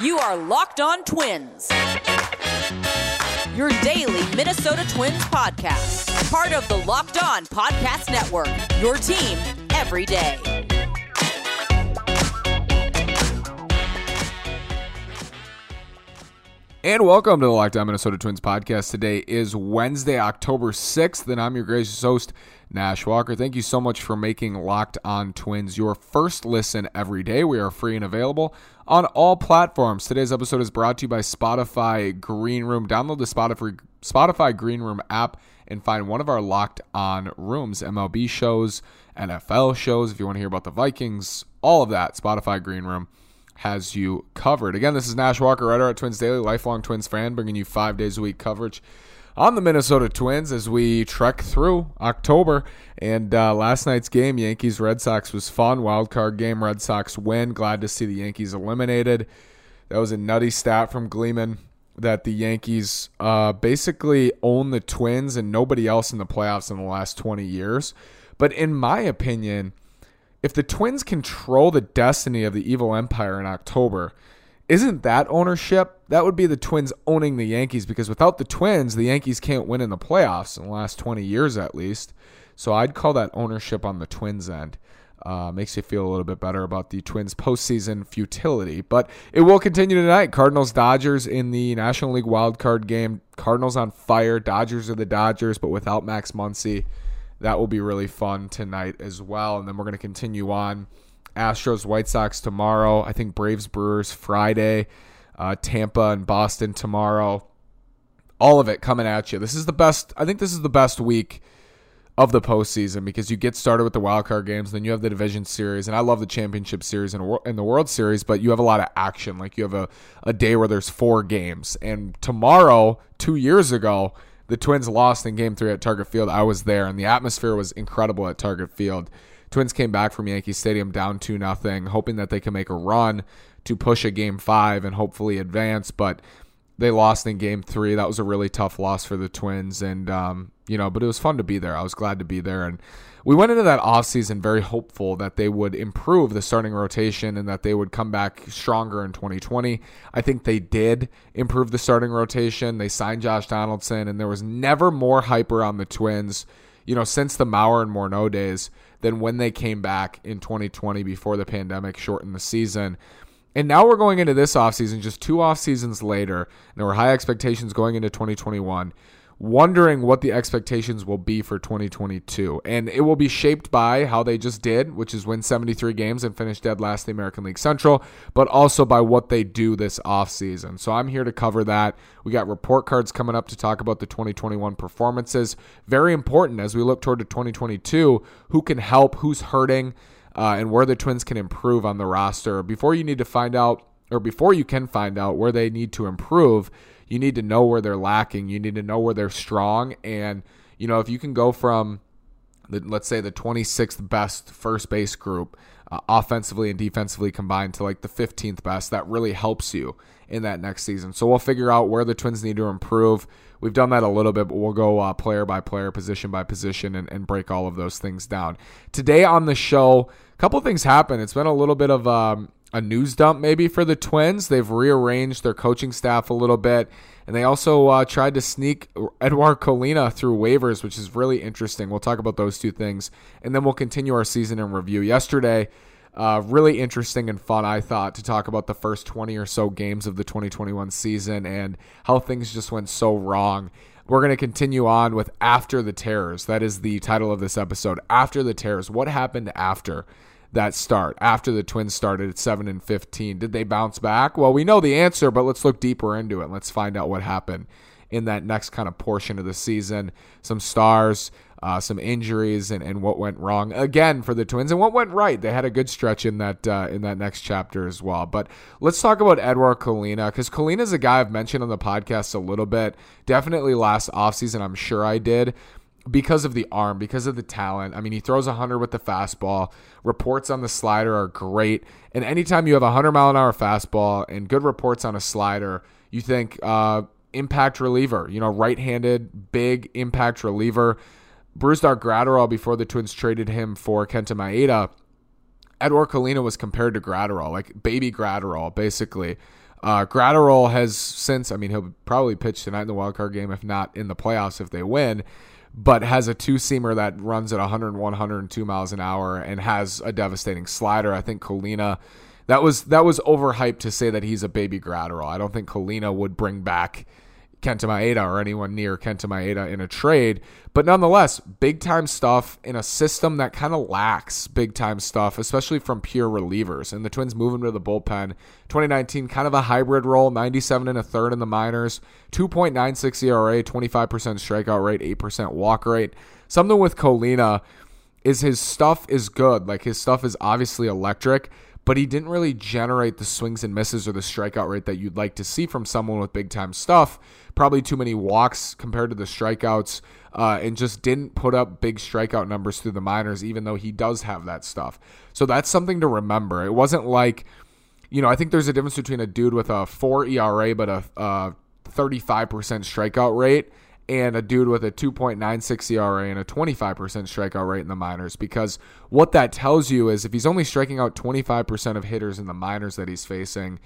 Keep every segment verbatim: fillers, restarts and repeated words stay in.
You are Locked On Twins, your daily Minnesota Twins podcast. Part of the Locked On Podcast Network, your team every day. And welcome to the Locked On Minnesota Twins podcast. Today is Wednesday, October sixth, and I'm your gracious host, Nash Walker. Thank you so much for making Locked On Twins your first listen every day. We are free and available on all platforms. Today's episode is brought to you by Spotify Green Room. Download the Spotify Spotify Green Room app and find one of our Locked On rooms, M L B shows, N F L shows. If you want to hear about the Vikings, all of that, Spotify Green Room has you covered. Again, this is Nash Walker, writer at Twins Daily, lifelong Twins fan, bringing you five days a week coverage on the Minnesota Twins as we trek through October. And uh, last night's game, Yankees-Red Sox, was fun. Wild card game, Red Sox win. Glad to see the Yankees eliminated. That was a nutty stat from Gleeman that the Yankees uh, basically own the Twins and nobody else in the playoffs in the last twenty years. But in my opinion, if the Twins control the destiny of the evil empire in October, isn't that ownership? That would be the Twins owning the Yankees, because without the Twins, the Yankees can't win in the playoffs in the last twenty years at least. So I'd call that ownership on the Twins' end. Uh, makes you feel a little bit better about the Twins' postseason futility. But it will continue tonight. Cardinals-Dodgers in the National League wildcard game. Cardinals on fire. Dodgers are the Dodgers, but without Max Muncy. That will be really fun tonight as well. And then we're going to continue on. Astros, White Sox tomorrow. I think Braves, Brewers Friday. Uh, Tampa and Boston tomorrow. All of it coming at you. This is the best. I think this is the best week of the postseason because you get started with the wildcard games. Then you have the division series. And I love the championship series and, and the World Series. But you have a lot of action. Like you have a, a day where there's four games. And tomorrow, two years ago, the Twins lost in Game three at Target Field. I was there, and the atmosphere was incredible at Target Field. Twins came back from Yankee Stadium down two nothing, hoping that they can make a run to push a Game five and hopefully advance, but they lost in Game three. That was a really tough loss for the Twins, and um, you know, but it was fun to be there. I was glad to be there, and we went into that offseason very hopeful that they would improve the starting rotation and that they would come back stronger in twenty twenty. I think they did improve the starting rotation. They signed Josh Donaldson, and there was never more hype around the Twins, you know, since the Mauer and Morneau days than when they came back in twenty twenty before the pandemic shortened the season. And now we're going into this offseason, just two offseasons later, and there were high expectations going into twenty twenty-one. Wondering what the expectations will be for twenty twenty-two. And it will be shaped by how they just did, which is win seventy-three games and finish dead last in the American League Central, but also by what they do this offseason. So I'm here to cover that. We got report cards coming up to talk about the twenty twenty-one performances. Very important as we look toward to twenty twenty-two, who can help, who's hurting, uh, and where the Twins can improve on the roster. Before you need to find out, or before you can find out where they need to improve, you need to know where they're lacking. You need to know where they're strong. And, you know, if you can go from, the, let's say, the twenty-sixth best first base group uh, offensively and defensively combined to like the fifteenth best, that really helps you in that next season. So we'll figure out where the Twins need to improve. We've done that a little bit, but we'll go uh, player by player, position by position, and, and break all of those things down. Today on the show, a couple of things happened. It's been a little bit of um, a news dump maybe for the Twins. They've rearranged their coaching staff a little bit, and they also uh, tried to sneak Edwar Colina through waivers, which is really interesting. We'll talk about those two things, and then we'll continue our season in review. Yesterday, uh, really interesting and fun, I thought, to talk about the first twenty or so games of the twenty twenty-one season and how things just went so wrong. We're going to continue on with After the Terrors. That is the title of this episode, After the Terrors. What happened after that start, after the Twins started at seven and fifteen. Did they bounce back? Well, we know the answer, but let's look deeper into it. Let's find out what happened in that next kind of portion of the season. Some stars, uh, some injuries, and, and what went wrong again for the Twins and what went right. They had a good stretch in that uh, in that next chapter as well. But let's talk about Edwar Colina, because Colina's a guy I've mentioned on the podcast a little bit. Definitely last offseason, I'm sure I did. Because of the arm, because of the talent. I mean, he throws one hundred with the fastball. Reports on the slider are great. And anytime you have a one hundred mile an hour fastball and good reports on a slider, you think uh, impact reliever, you know, right-handed, big impact reliever. Brusdar Graterol, before the Twins traded him for Kenta Maeda, Edwar Colina was compared to Graterol, like baby Graterol, basically. Uh, Graterol has since, I mean, he'll probably pitch tonight in the wildcard game, if not in the playoffs if they win, but has a two-seamer that runs at one oh one, one oh two miles an hour and has a devastating slider. I think Colina, that was that was overhyped to say that he's a baby Graterol. I don't think Colina would bring back Kenta Maeda or anyone near Kenta Maeda in a trade, but nonetheless, big-time stuff in a system that kind of lacks big-time stuff, especially from pure relievers, and the Twins move him to the bullpen. twenty nineteen, kind of a hybrid role, ninety-seven and a third in the minors, two point nine six E R A, twenty-five percent strikeout rate, eight percent walk rate. Something with Colina is his stuff is good. Like, his stuff is obviously electric, but he didn't really generate the swings and misses or the strikeout rate that you'd like to see from someone with big-time stuff. Probably too many walks compared to the strikeouts, uh, and just didn't put up big strikeout numbers through the minors, even though he does have that stuff. So that's something to remember. It wasn't like, you know, I think there's a difference between a dude with a four E R A but a, a thirty-five percent strikeout rate and a dude with a two point nine six E R A and a twenty-five percent strikeout rate in the minors, because what that tells you is if he's only striking out twenty-five percent of hitters in the minors that he's facing,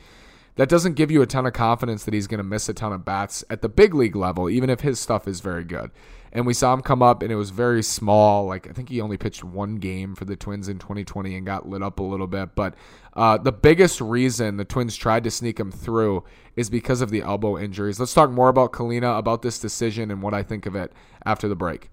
that doesn't give you a ton of confidence that he's going to miss a ton of bats at the big league level, even if his stuff is very good. And we saw him come up, and it was very small. Like, I think he only pitched one game for the Twins in twenty twenty and got lit up a little bit. But uh, the biggest reason the Twins tried to sneak him through is because of the elbow injuries. Let's talk more about Colina, about this decision, and what I think of it after the break.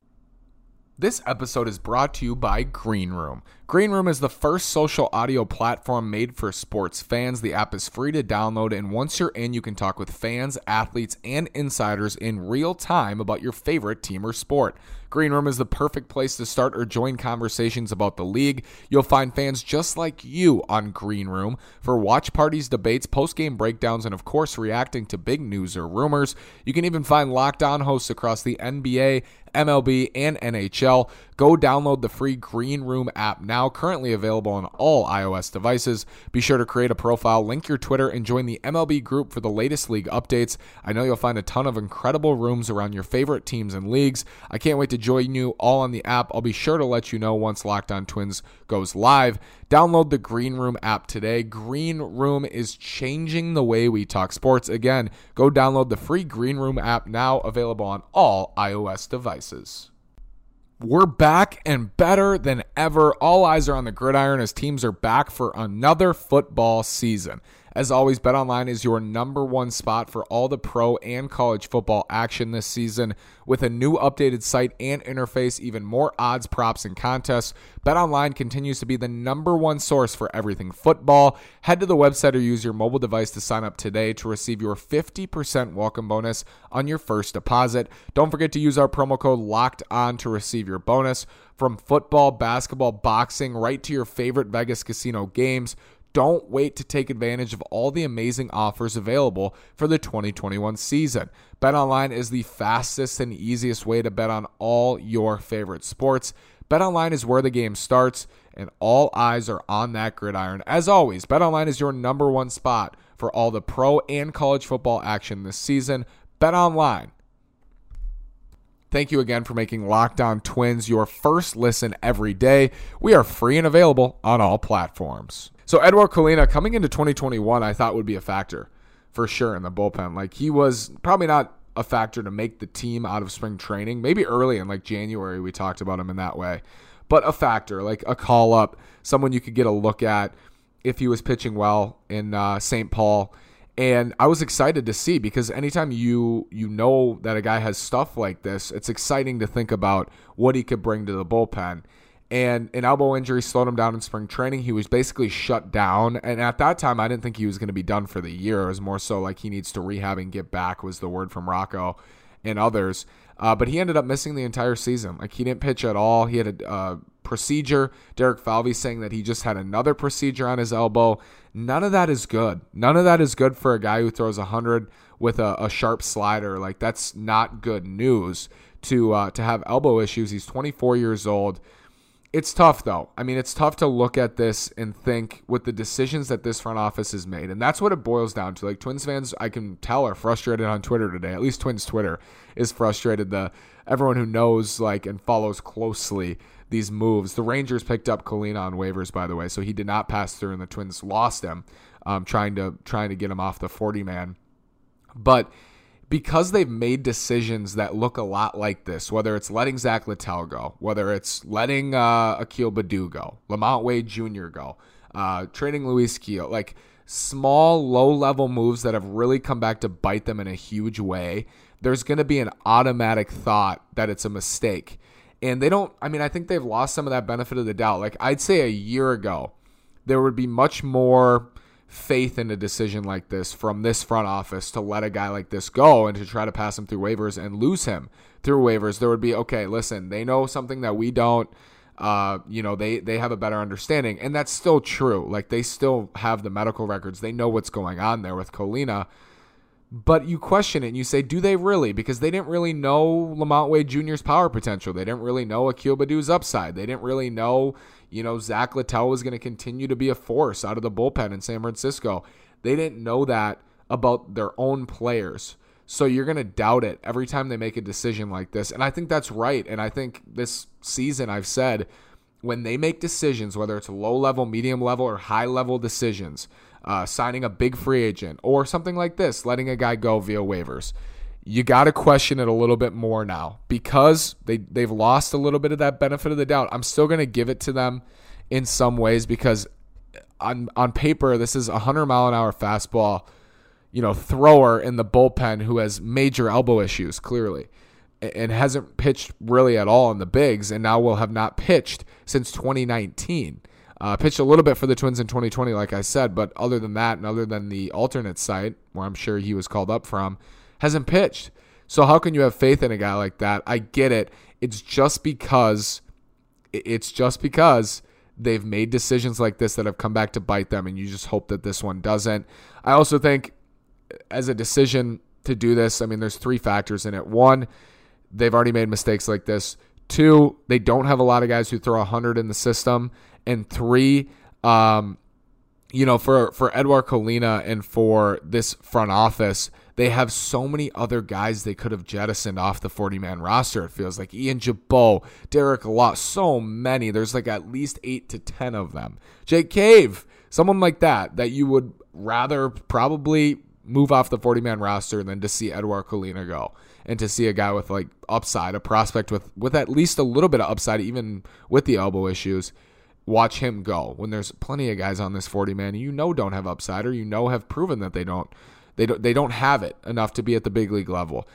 This episode is brought to you by Green Room. Green Room is the first social audio platform made for sports fans. The app is free to download, and once you're in, you can talk with fans, athletes, and insiders in real time about your favorite team or sport. Green Room is the perfect place to start or join conversations about the league. You'll find fans just like you on Green Room for watch parties, debates, post-game breakdowns, and of course, reacting to big news or rumors. You can even find Locked On hosts across the N B A, M L B, and N H L. Go download the free Green Room app now, currently available on all iOS devices. Be sure to create a profile, link your Twitter, and join the M L B group for the latest league updates. I know you'll find a ton of incredible rooms around your favorite teams and leagues. I can't wait to join you all on the app. I'll be sure to let you know once Locked On Twins goes live. Download the Green Room app today. Green Room is changing the way we talk sports. Again, go download the free Green Room app now, available on all iOS devices. We're back and better than ever. All eyes are on the gridiron as teams are back for another football season. As always, BetOnline is your number one spot for all the pro and college football action this season. With a new updated site and interface, even more odds, props, and contests, BetOnline continues to be the number one source for everything football. Head to the website or use your mobile device to sign up today to receive your fifty percent welcome bonus on your first deposit. Don't forget to use our promo code LOCKEDON to receive your bonus. From football, basketball, boxing, right to your favorite Vegas casino games, don't wait to take advantage of all the amazing offers available for the twenty twenty-one season. BetOnline is the fastest and easiest way to bet on all your favorite sports. BetOnline is where the game starts, and all eyes are on that gridiron. As always, BetOnline is your number one spot for all the pro and college football action this season. BetOnline. Thank you again for making Locked On Twins your first listen every day. We are free and available on all platforms. So Edwar Colina coming into twenty twenty-one, I thought would be a factor for sure in the bullpen. Like, he was probably not a factor to make the team out of spring training. Maybe early in like January, we talked about him in that way, but a factor, like a call up, someone you could get a look at if he was pitching well in uh, Saint Paul. And I was excited to see, because anytime you you know that a guy has stuff like this, it's exciting to think about what he could bring to the bullpen. And an elbow injury slowed him down in spring training. He was basically shut down. And at that time, I didn't think he was going to be done for the year. It was more so like he needs to rehab and get back was the word from Rocco and others. Uh, but he ended up missing the entire season. Like, he didn't pitch at all. He had a uh, procedure. Derek Falvey saying that he just had another procedure on his elbow. None of that is good. None of that is good for a guy who throws one hundred with a, a sharp slider. Like, that's not good news to uh, to have elbow issues. He's twenty-four years old. It's tough, though. I mean, it's tough to look at this and think with the decisions that this front office has made. And that's what it boils down to. Like, Twins fans, I can tell, are frustrated on Twitter today. At least Twins Twitter is frustrated. The everyone who knows, like, and follows closely these moves. The Rangers picked up Colina on waivers, by the way, so he did not pass through, and the Twins lost him, um, trying to trying to get him off the forty-man. But because they've made decisions that look a lot like this, whether it's letting Zach Littell go, whether it's letting uh, Akil Baddoo go, Lamont Wade Junior go, uh, trading Luis Keogh, like small, low-level moves that have really come back to bite them in a huge way, there's going to be an automatic thought that it's a mistake. And they don't, I mean, I think they've lost some of that benefit of the doubt. Like, I'd say a year ago, there would be much more faith in a decision like this from this front office to let a guy like this go and to try to pass him through waivers and lose him through waivers. There would be, okay, listen, they know something that we don't. Uh, you know, they, they have a better understanding, and that's still true. Like, they still have the medical records. They know what's going on there with Colina, but you question it and you say, do they really? Because they didn't really know Lamont Wade Junior's power potential. They didn't really know Akil Badoo's upside. They didn't really know, you know, Zach Littell was going to continue to be a force out of the bullpen in San Francisco. They didn't know that about their own players. So you're going to doubt it every time they make a decision like this. And I think that's right. And I think this season I've said, when they make decisions, whether it's low-level, medium-level, or high-level decisions, uh, signing a big free agent or something like this, letting a guy go via waivers, you got to question it a little bit more now because they, they've lost a little bit of that benefit of the doubt. I'm still going to give it to them in some ways because on on paper, this is a one hundred mile an hour fastball, you know, thrower in the bullpen who has major elbow issues, clearly, and hasn't pitched really at all in the bigs, and now will have not pitched since twenty nineteen. Uh, pitched a little bit for the Twins in twenty twenty, like I said, but other than that, and other than the alternate site, where I'm sure he was called up from, hasn't pitched. So how can you have faith in a guy like that? I get it. It's just because, it's just because they've made decisions like this that have come back to bite them, and you just hope that this one doesn't. I also think, as a decision to do this, I mean, there's three factors in it. One, they've already made mistakes like this. Two, they don't have a lot of guys who throw one hundred in the system. And three, um, you know, for, for Edwar Colina and for this front office, they have so many other guys they could have jettisoned off the forty-man roster, it feels like. Ian Gibaut, Derek Law, so many. There's like at least eight to ten of them. Jake Cave, someone like that, that you would rather probably move off the forty-man roster than to see Edwar Colina go and to see a guy with like upside, a prospect with, with at least a little bit of upside, even with the elbow issues, watch him go when there's plenty of guys on this forty-man you know don't have upside or you know have proven that they don't they don't they don't have it enough to be at the big league level.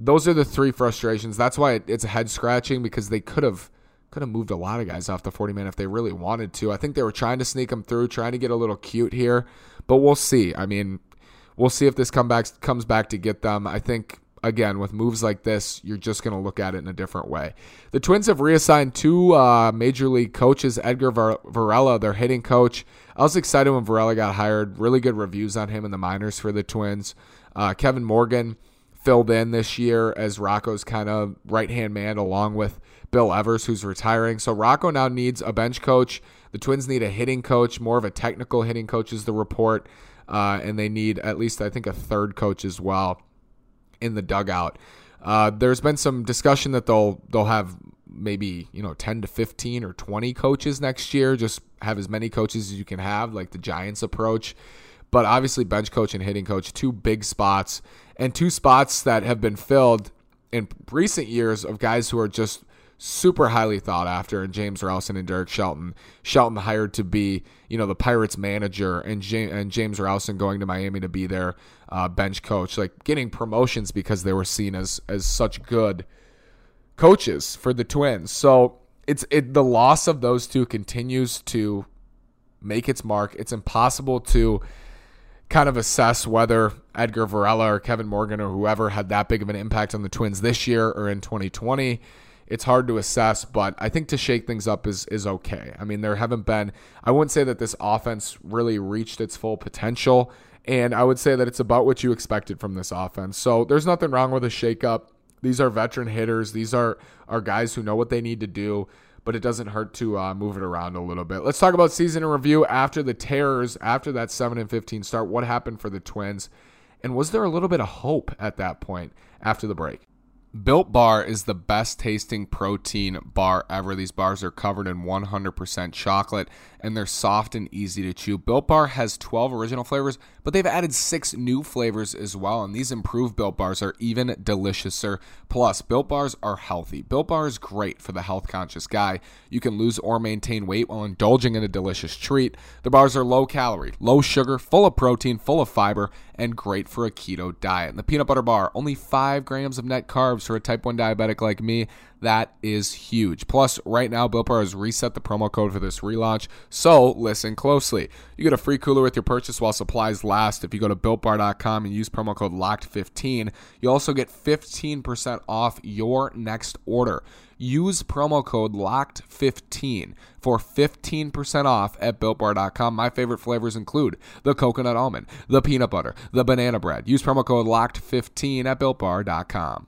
Those are the three frustrations. That's why it, it's a head scratching because they could have could have moved a lot of guys off the forty-man if they really wanted to. I think they were trying to sneak them through, trying to get a little cute here, but we'll see. I mean, we'll see if this comeback comes back to get them. I think, again, with moves like this, you're just going to look at it in a different way. The Twins have reassigned two uh, major league coaches, Edgar Varela, their hitting coach. I was excited when Varela got hired. Really good reviews on him in the minors for the Twins. Uh, Kevin Morgan filled in this year as Rocco's kind of right-hand man along with Bill Evers, who's retiring. So Rocco now needs a bench coach. The Twins need a hitting coach, more of a technical hitting coach is the report. Uh, and they need at least, I think, a third coach as well in the dugout. Uh, there's been some discussion that they'll they'll have maybe, you know, ten to fifteen or twenty coaches next year. Just have as many coaches as you can have, like the Giants approach. But obviously bench coach and hitting coach, two big spots. And two spots that have been filled in recent years of guys who are just super highly thought after, and James Rouse and Derek Shelton. Shelton hired to be, you know, the Pirates manager, and James, and James Rouse going to Miami to be their uh, bench coach, like getting promotions because they were seen as as such good coaches for the Twins. So it's it the loss of those two continues to make its mark. It's impossible to kind of assess whether Edgar Varela or Kevin Morgan or whoever had that big of an impact on the Twins this year or in twenty twenty. It's hard to assess, but I think to shake things up is is okay. I mean, there haven't been, I wouldn't say that this offense really reached its full potential, and I would say that it's about what you expected from this offense. So there's nothing wrong with a shakeup. These are veteran hitters. These are, are guys who know what they need to do, but it doesn't hurt to uh, move it around a little bit. Let's talk about season in review after the terrors, after that seven and fifteen start. What happened for the Twins, and was there a little bit of hope at that point after the break? Built Bar is the best tasting protein bar ever. These bars are covered in one hundred percent chocolate, and they're soft and easy to chew. Built Bar has twelve original flavors, but they've added six new flavors as well, and these improved Built Bars are even deliciouser. Plus, Built Bars are healthy. Built Bar is great for the health-conscious guy. You can lose or maintain weight while indulging in a delicious treat. The bars are low-calorie, low-sugar, full of protein, full of fiber, and great for a keto diet. And the peanut butter bar, only five grams of net carbs for a type one diabetic like me. That is huge. Plus, right now, Built Bar has reset the promo code for this relaunch, so listen closely. You get a free cooler with your purchase while supplies last. If you go to built bar dot com and use promo code locked fifteen, you also get fifteen percent off your next order. Use promo code locked fifteen for fifteen percent off at built bar dot com. My favorite flavors include the coconut almond, the peanut butter, the banana bread. Use promo code locked fifteen at built bar dot com.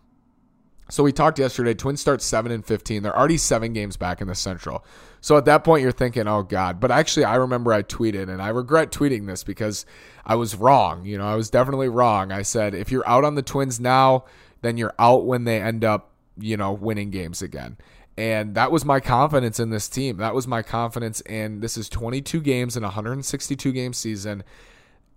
So we talked yesterday, Twins start seven and fifteen. They're already seven games back in the Central. So at that point, you're thinking, oh, God. But actually, I remember I tweeted, and I regret tweeting this because I was wrong. You know, I was definitely wrong. I said, if you're out on the Twins now, then you're out when they end up, you know, winning games again. And that was my confidence in this team. That was my confidence in this is twenty-two games in a one hundred sixty-two game season.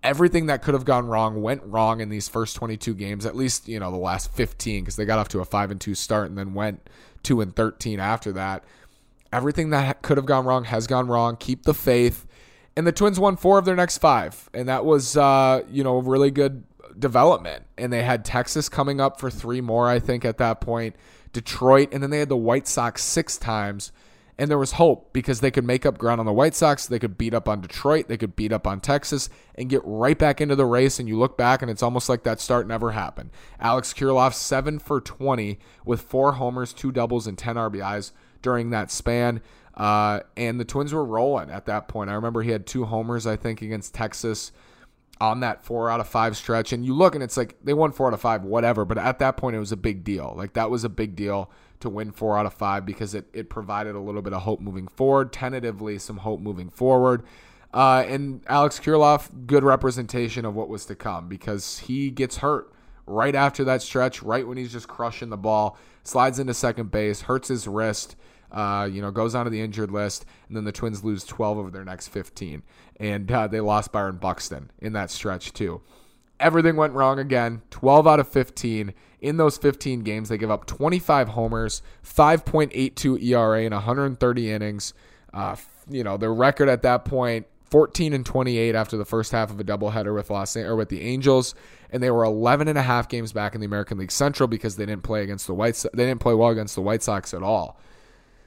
Everything that could have gone wrong went wrong in these first twenty-two games, at least, you know, the last fifteen, because they got off to a five and two start and then went two and thirteen after that. Everything that could have gone wrong has gone wrong. Keep the faith. And the Twins won four of their next five, and that was, uh, you know, really good development. And they had Texas coming up for three more, I think, at that point, Detroit, and then they had the White Sox six times. And there was hope because they could make up ground on the White Sox. They could beat up on Detroit. They could beat up on Texas and get right back into the race. And you look back, and it's almost like that start never happened. Alex Kirilloff, seven for twenty with four homers, two doubles, and ten R B Is during that span. Uh, and the Twins were rolling at that point. I remember he had two homers, I think, against Texas on that four out of five stretch. And you look, and it's like they won four out of five, whatever. But at that point, it was a big deal. Like, that was a big deal to win four out of five because it, it provided a little bit of hope moving forward, tentatively some hope moving forward. Uh, and Alex Kirilloff, good representation of what was to come because he gets hurt right after that stretch, right when he's just crushing the ball, slides into second base, hurts his wrist, uh, you know, goes onto the injured list, and then the Twins lose twelve of their next fifteen. And uh, they lost Byron Buxton in that stretch too. Everything went wrong again, twelve out of fifteen. In those fifteen games, they give up twenty-five homers, five point eight two E R A in one hundred thirty innings. Uh, you know, their record at that point, fourteen and twenty-eight after the first half of a doubleheader with Los or with the Angels, and they were eleven and a half games back in the American League Central because they didn't play against the White so- they didn't play well against the White Sox at all.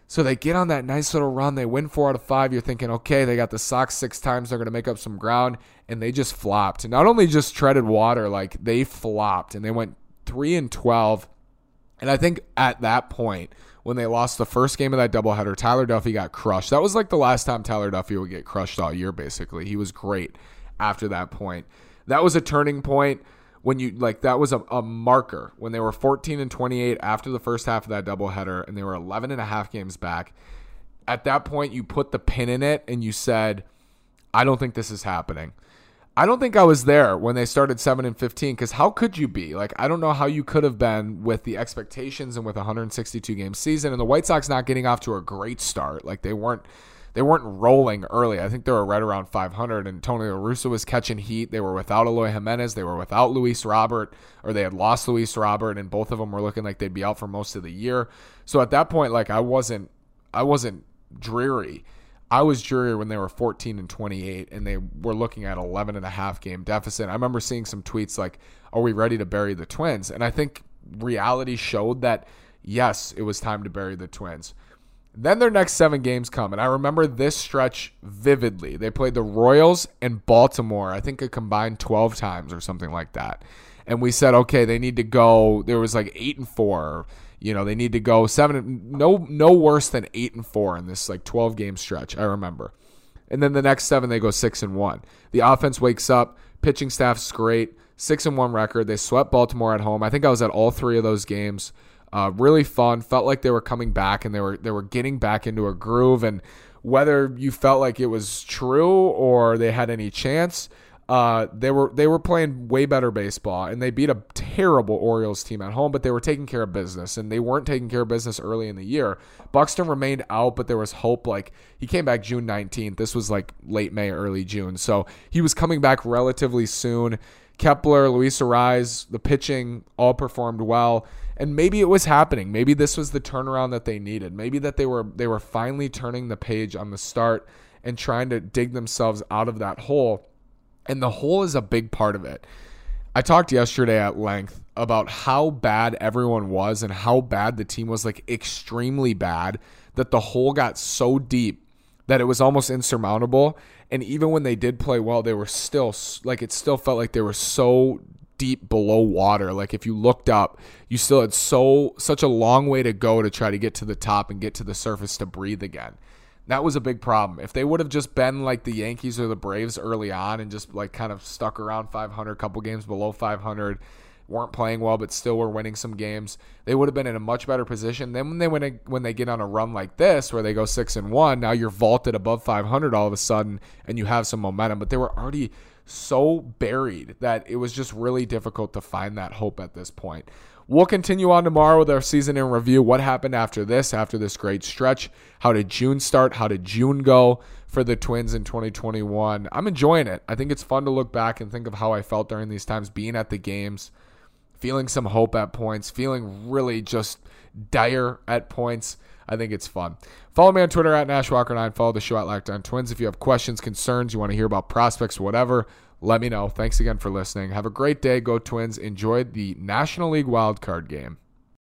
So they get on that nice little run. They win four out of five. You're thinking, okay, they got the Sox six times. They're going to make up some ground, and they just flopped. Not only just treaded water, like they flopped, and they went three and twelve. And I think at that point, when they lost the first game of that doubleheader, Tyler Duffy got crushed. That was like the last time Tyler Duffy would get crushed all year, basically. He was great after that point. That was a turning point. When you like that was a, a marker when they were fourteen and twenty-eight after the first half of that doubleheader, and they were eleven and a half games back. At that point, you put the pin in it and you said, I don't think this is happening. I don't think I was there when they started seven and fifteen because how could you be? Like, I don't know how you could have been with the expectations and with a one hundred sixty-two game season and the White Sox not getting off to a great start. Like they weren't. They weren't rolling early. I think they were right around five hundred, and Tony La Russa was catching heat. They were without Eloy Jimenez. They were without Luis Robert, or they had lost Luis Robert, and both of them were looking like they'd be out for most of the year. So at that point, like I wasn't, I wasn't dreary. I was dreary when they were fourteen and twenty-eight, and they were looking at eleven and a half game deficit. I remember seeing some tweets like, "Are we ready to bury the Twins?" And I think reality showed that yes, it was time to bury the Twins. Then their next seven games come, and I remember this stretch vividly. They played the Royals and Baltimore, I think a combined twelve times or something like that. And we said, okay, they need to go. There was like eight and four. You know, they need to go seven. No, no worse than eight and four in this like twelve game stretch. I remember. And then the next seven, they go six and one. The offense wakes up. Pitching staff's great. Six and one record. They swept Baltimore at home. I think I was at all three of those games. Uh, really fun. Felt like they were coming back and they were they were getting back into a groove. And whether you felt like it was true or they had any chance, Uh, they were they were playing way better baseball, and they beat a terrible Orioles team at home, but they were taking care of business, and they weren't taking care of business early in the year. Buxton remained out, but there was hope. Like, he came back June nineteenth. This was like late May, early June, so he was coming back relatively soon. Kepler, Luis Arraez, the pitching all performed well, and maybe it was happening. Maybe this was the turnaround that they needed. Maybe that they were they were finally turning the page on the start and trying to dig themselves out of that hole. And the hole is a big part of it. I talked yesterday at length about how bad everyone was and how bad the team was, like extremely bad, that the hole got so deep that it was almost insurmountable. And even when they did play well, they were still, like, it still felt like they were so deep below water. Like, if you looked up, you still had so such a long way to go to try to get to the top and get to the surface to breathe again. That was a big problem. If they would have just been like the Yankees or the Braves early on and just like kind of stuck around five hundred, couple games below five hundred, weren't playing well but still were winning some games, they would have been in a much better position. Then when they went when they get on a run like this where they go six and one, now you're vaulted above five hundred all of a sudden and you have some momentum. But they were already so buried that it was just really difficult to find that hope at this point. We'll continue on tomorrow with our season in review. What happened after this, after this great stretch? How did June start? How did June go for the Twins in twenty twenty-one? I'm enjoying it. I think it's fun to look back and think of how I felt during these times, being at the games, feeling some hope at points, feeling really just dire at points. I think it's fun. Follow me on Twitter at Nash Walker nine. Follow the show at Locked On Twins. If you have questions, concerns, you want to hear about prospects, whatever, let me know. Thanks again for listening. Have a great day. Go Twins. Enjoy the National League wildcard game.